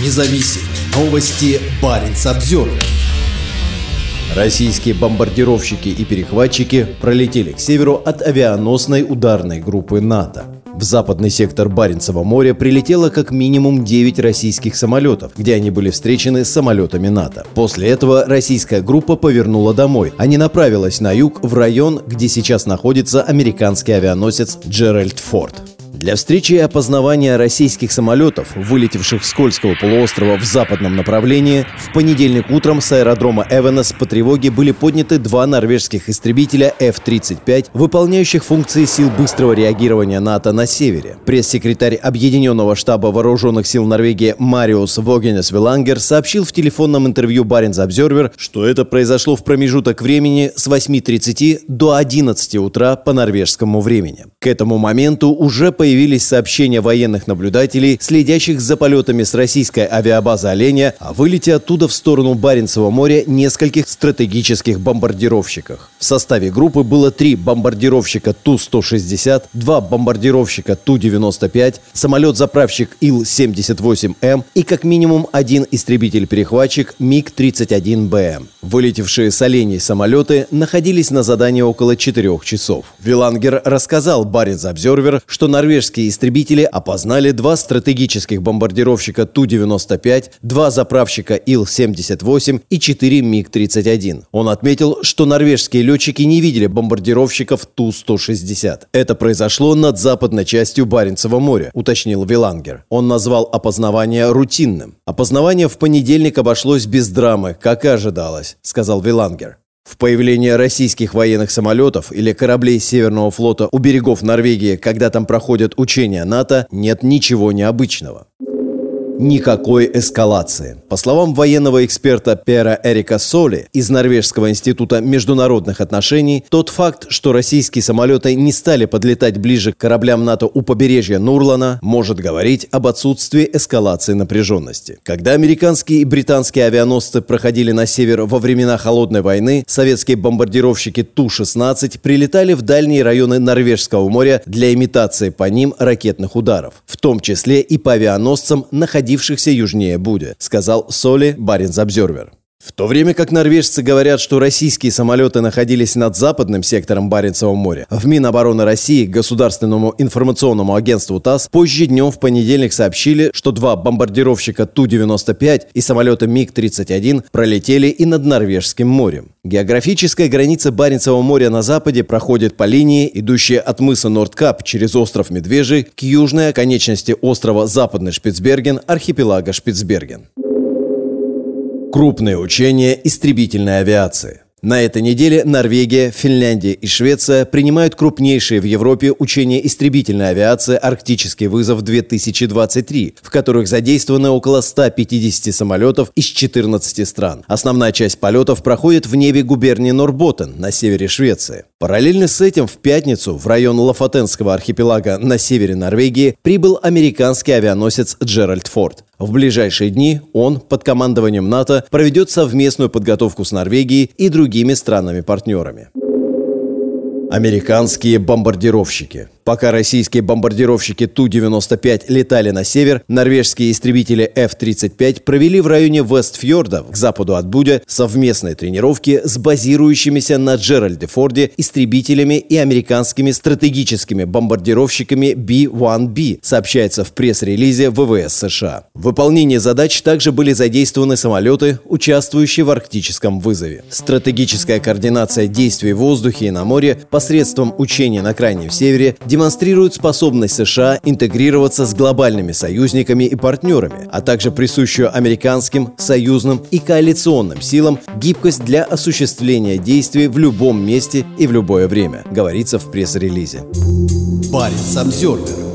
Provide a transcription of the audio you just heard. независим. Новости Баренц-Обзор. Российские бомбардировщики и перехватчики пролетели к северу от авианосной ударной группы НАТО. В западный сектор Баренцева моря прилетело как минимум 9 российских самолетов, где они были встречены самолетами НАТО. После этого российская группа повернула домой, а не направилась на юг в район, где сейчас находится американский авианосец Джеральд Форд. Для встречи и опознавания российских самолетов, вылетевших с Кольского полуострова в западном направлении, в понедельник утром с аэродрома Эвенес по тревоге были подняты 2 норвежских истребителя F-35, выполняющих функции сил быстрого реагирования НАТО на севере. Пресс-секретарь Объединенного штаба вооруженных сил Норвегии Мариус Вогенес-Вилангер сообщил в телефонном интервью Баренц-Обзервер, что это произошло в промежуток времени с 8:30 до 11 утра по норвежскому времени. К этому моменту уже появились сообщения военных наблюдателей, следящих за полетами с российской авиабазы «Оленя», о вылете оттуда в сторону Баренцева моря нескольких стратегических бомбардировщиков. В составе группы было 3 бомбардировщика Ту-160, 2 бомбардировщика Ту-95, самолет-заправщик Ил-78М и как минимум 1 истребитель-перехватчик МиГ-31БМ. Вылетевшие с «Оленей» самолеты находились на задании около 4 часов. Вилангер рассказал Баренц-Обзервер, что норвежские истребители опознали 2 стратегических бомбардировщика Ту-95, 2 заправщика Ил-78 и 4 МиГ-31. Он отметил, что норвежские летчики не видели бомбардировщиков Ту-160. Это произошло над западной частью Баренцева моря, уточнил Вилангер. Он назвал опознавание рутинным. Опознавание в понедельник обошлось без драмы, как и ожидалось, сказал Вилангер. В появлении российских военных самолетов или кораблей Северного флота у берегов Норвегии, когда там проходят учения НАТО, нет ничего необычного. Никакой эскалации. По словам военного эксперта Пера Эрика Соли из Норвежского института международных отношений, тот факт, что российские самолеты не стали подлетать ближе к кораблям НАТО у побережья Нурлана, может говорить об отсутствии эскалации напряженности. Когда американские и британские авианосцы проходили на север во времена Холодной войны, советские бомбардировщики Ту-16 прилетали в дальние районы Норвежского моря для имитации по ним ракетных ударов, в том числе и по авианосцам, находившимся южнее Буде, сказал Соли Баренц-Обзервер. В то время как норвежцы говорят, что российские самолеты находились над западным сектором Баренцева моря, в Минобороны России Государственному информационному агентству ТАСС позже днем в понедельник сообщили, что 2 бомбардировщика Ту-95 и самолеты МиГ-31 пролетели и над Норвежским морем. Географическая граница Баренцева моря на западе проходит по линии, идущей от мыса Нордкап через остров Медвежий к южной оконечности острова Западный Шпицберген архипелага Шпицберген. Крупные учения истребительной авиации. На этой неделе Норвегия, Финляндия и Швеция принимают крупнейшие в Европе учения истребительной авиации «Арктический вызов-2023», в которых задействованы около 150 самолетов из 14 стран. Основная часть полетов проходит в небе губернии Норботен на севере Швеции. Параллельно с этим в пятницу в район Лофотенского архипелага на севере Норвегии прибыл американский авианосец Джеральд Форд. В ближайшие дни он под командованием НАТО проведет совместную подготовку с Норвегией и другими странами-партнерами. Американские бомбардировщики. Пока российские бомбардировщики Ту-95 летали на север, норвежские истребители F-35 провели в районе Вестфьорда, к западу от Буде, совместные тренировки с базирующимися на Джеральде Форде истребителями и американскими стратегическими бомбардировщиками B-1B, сообщается в пресс-релизе ВВС США. В выполнении задач также были задействованы самолеты, участвующие в арктическом вызове. Стратегическая координация действий в воздухе и на море посредством учений на Крайнем Севере демонстрируют способность США интегрироваться с глобальными союзниками и партнерами, а также присущую американским, союзным и коалиционным силам гибкость для осуществления действий в любом месте и в любое время, говорится в пресс-релизе. Баренц-Обзервер.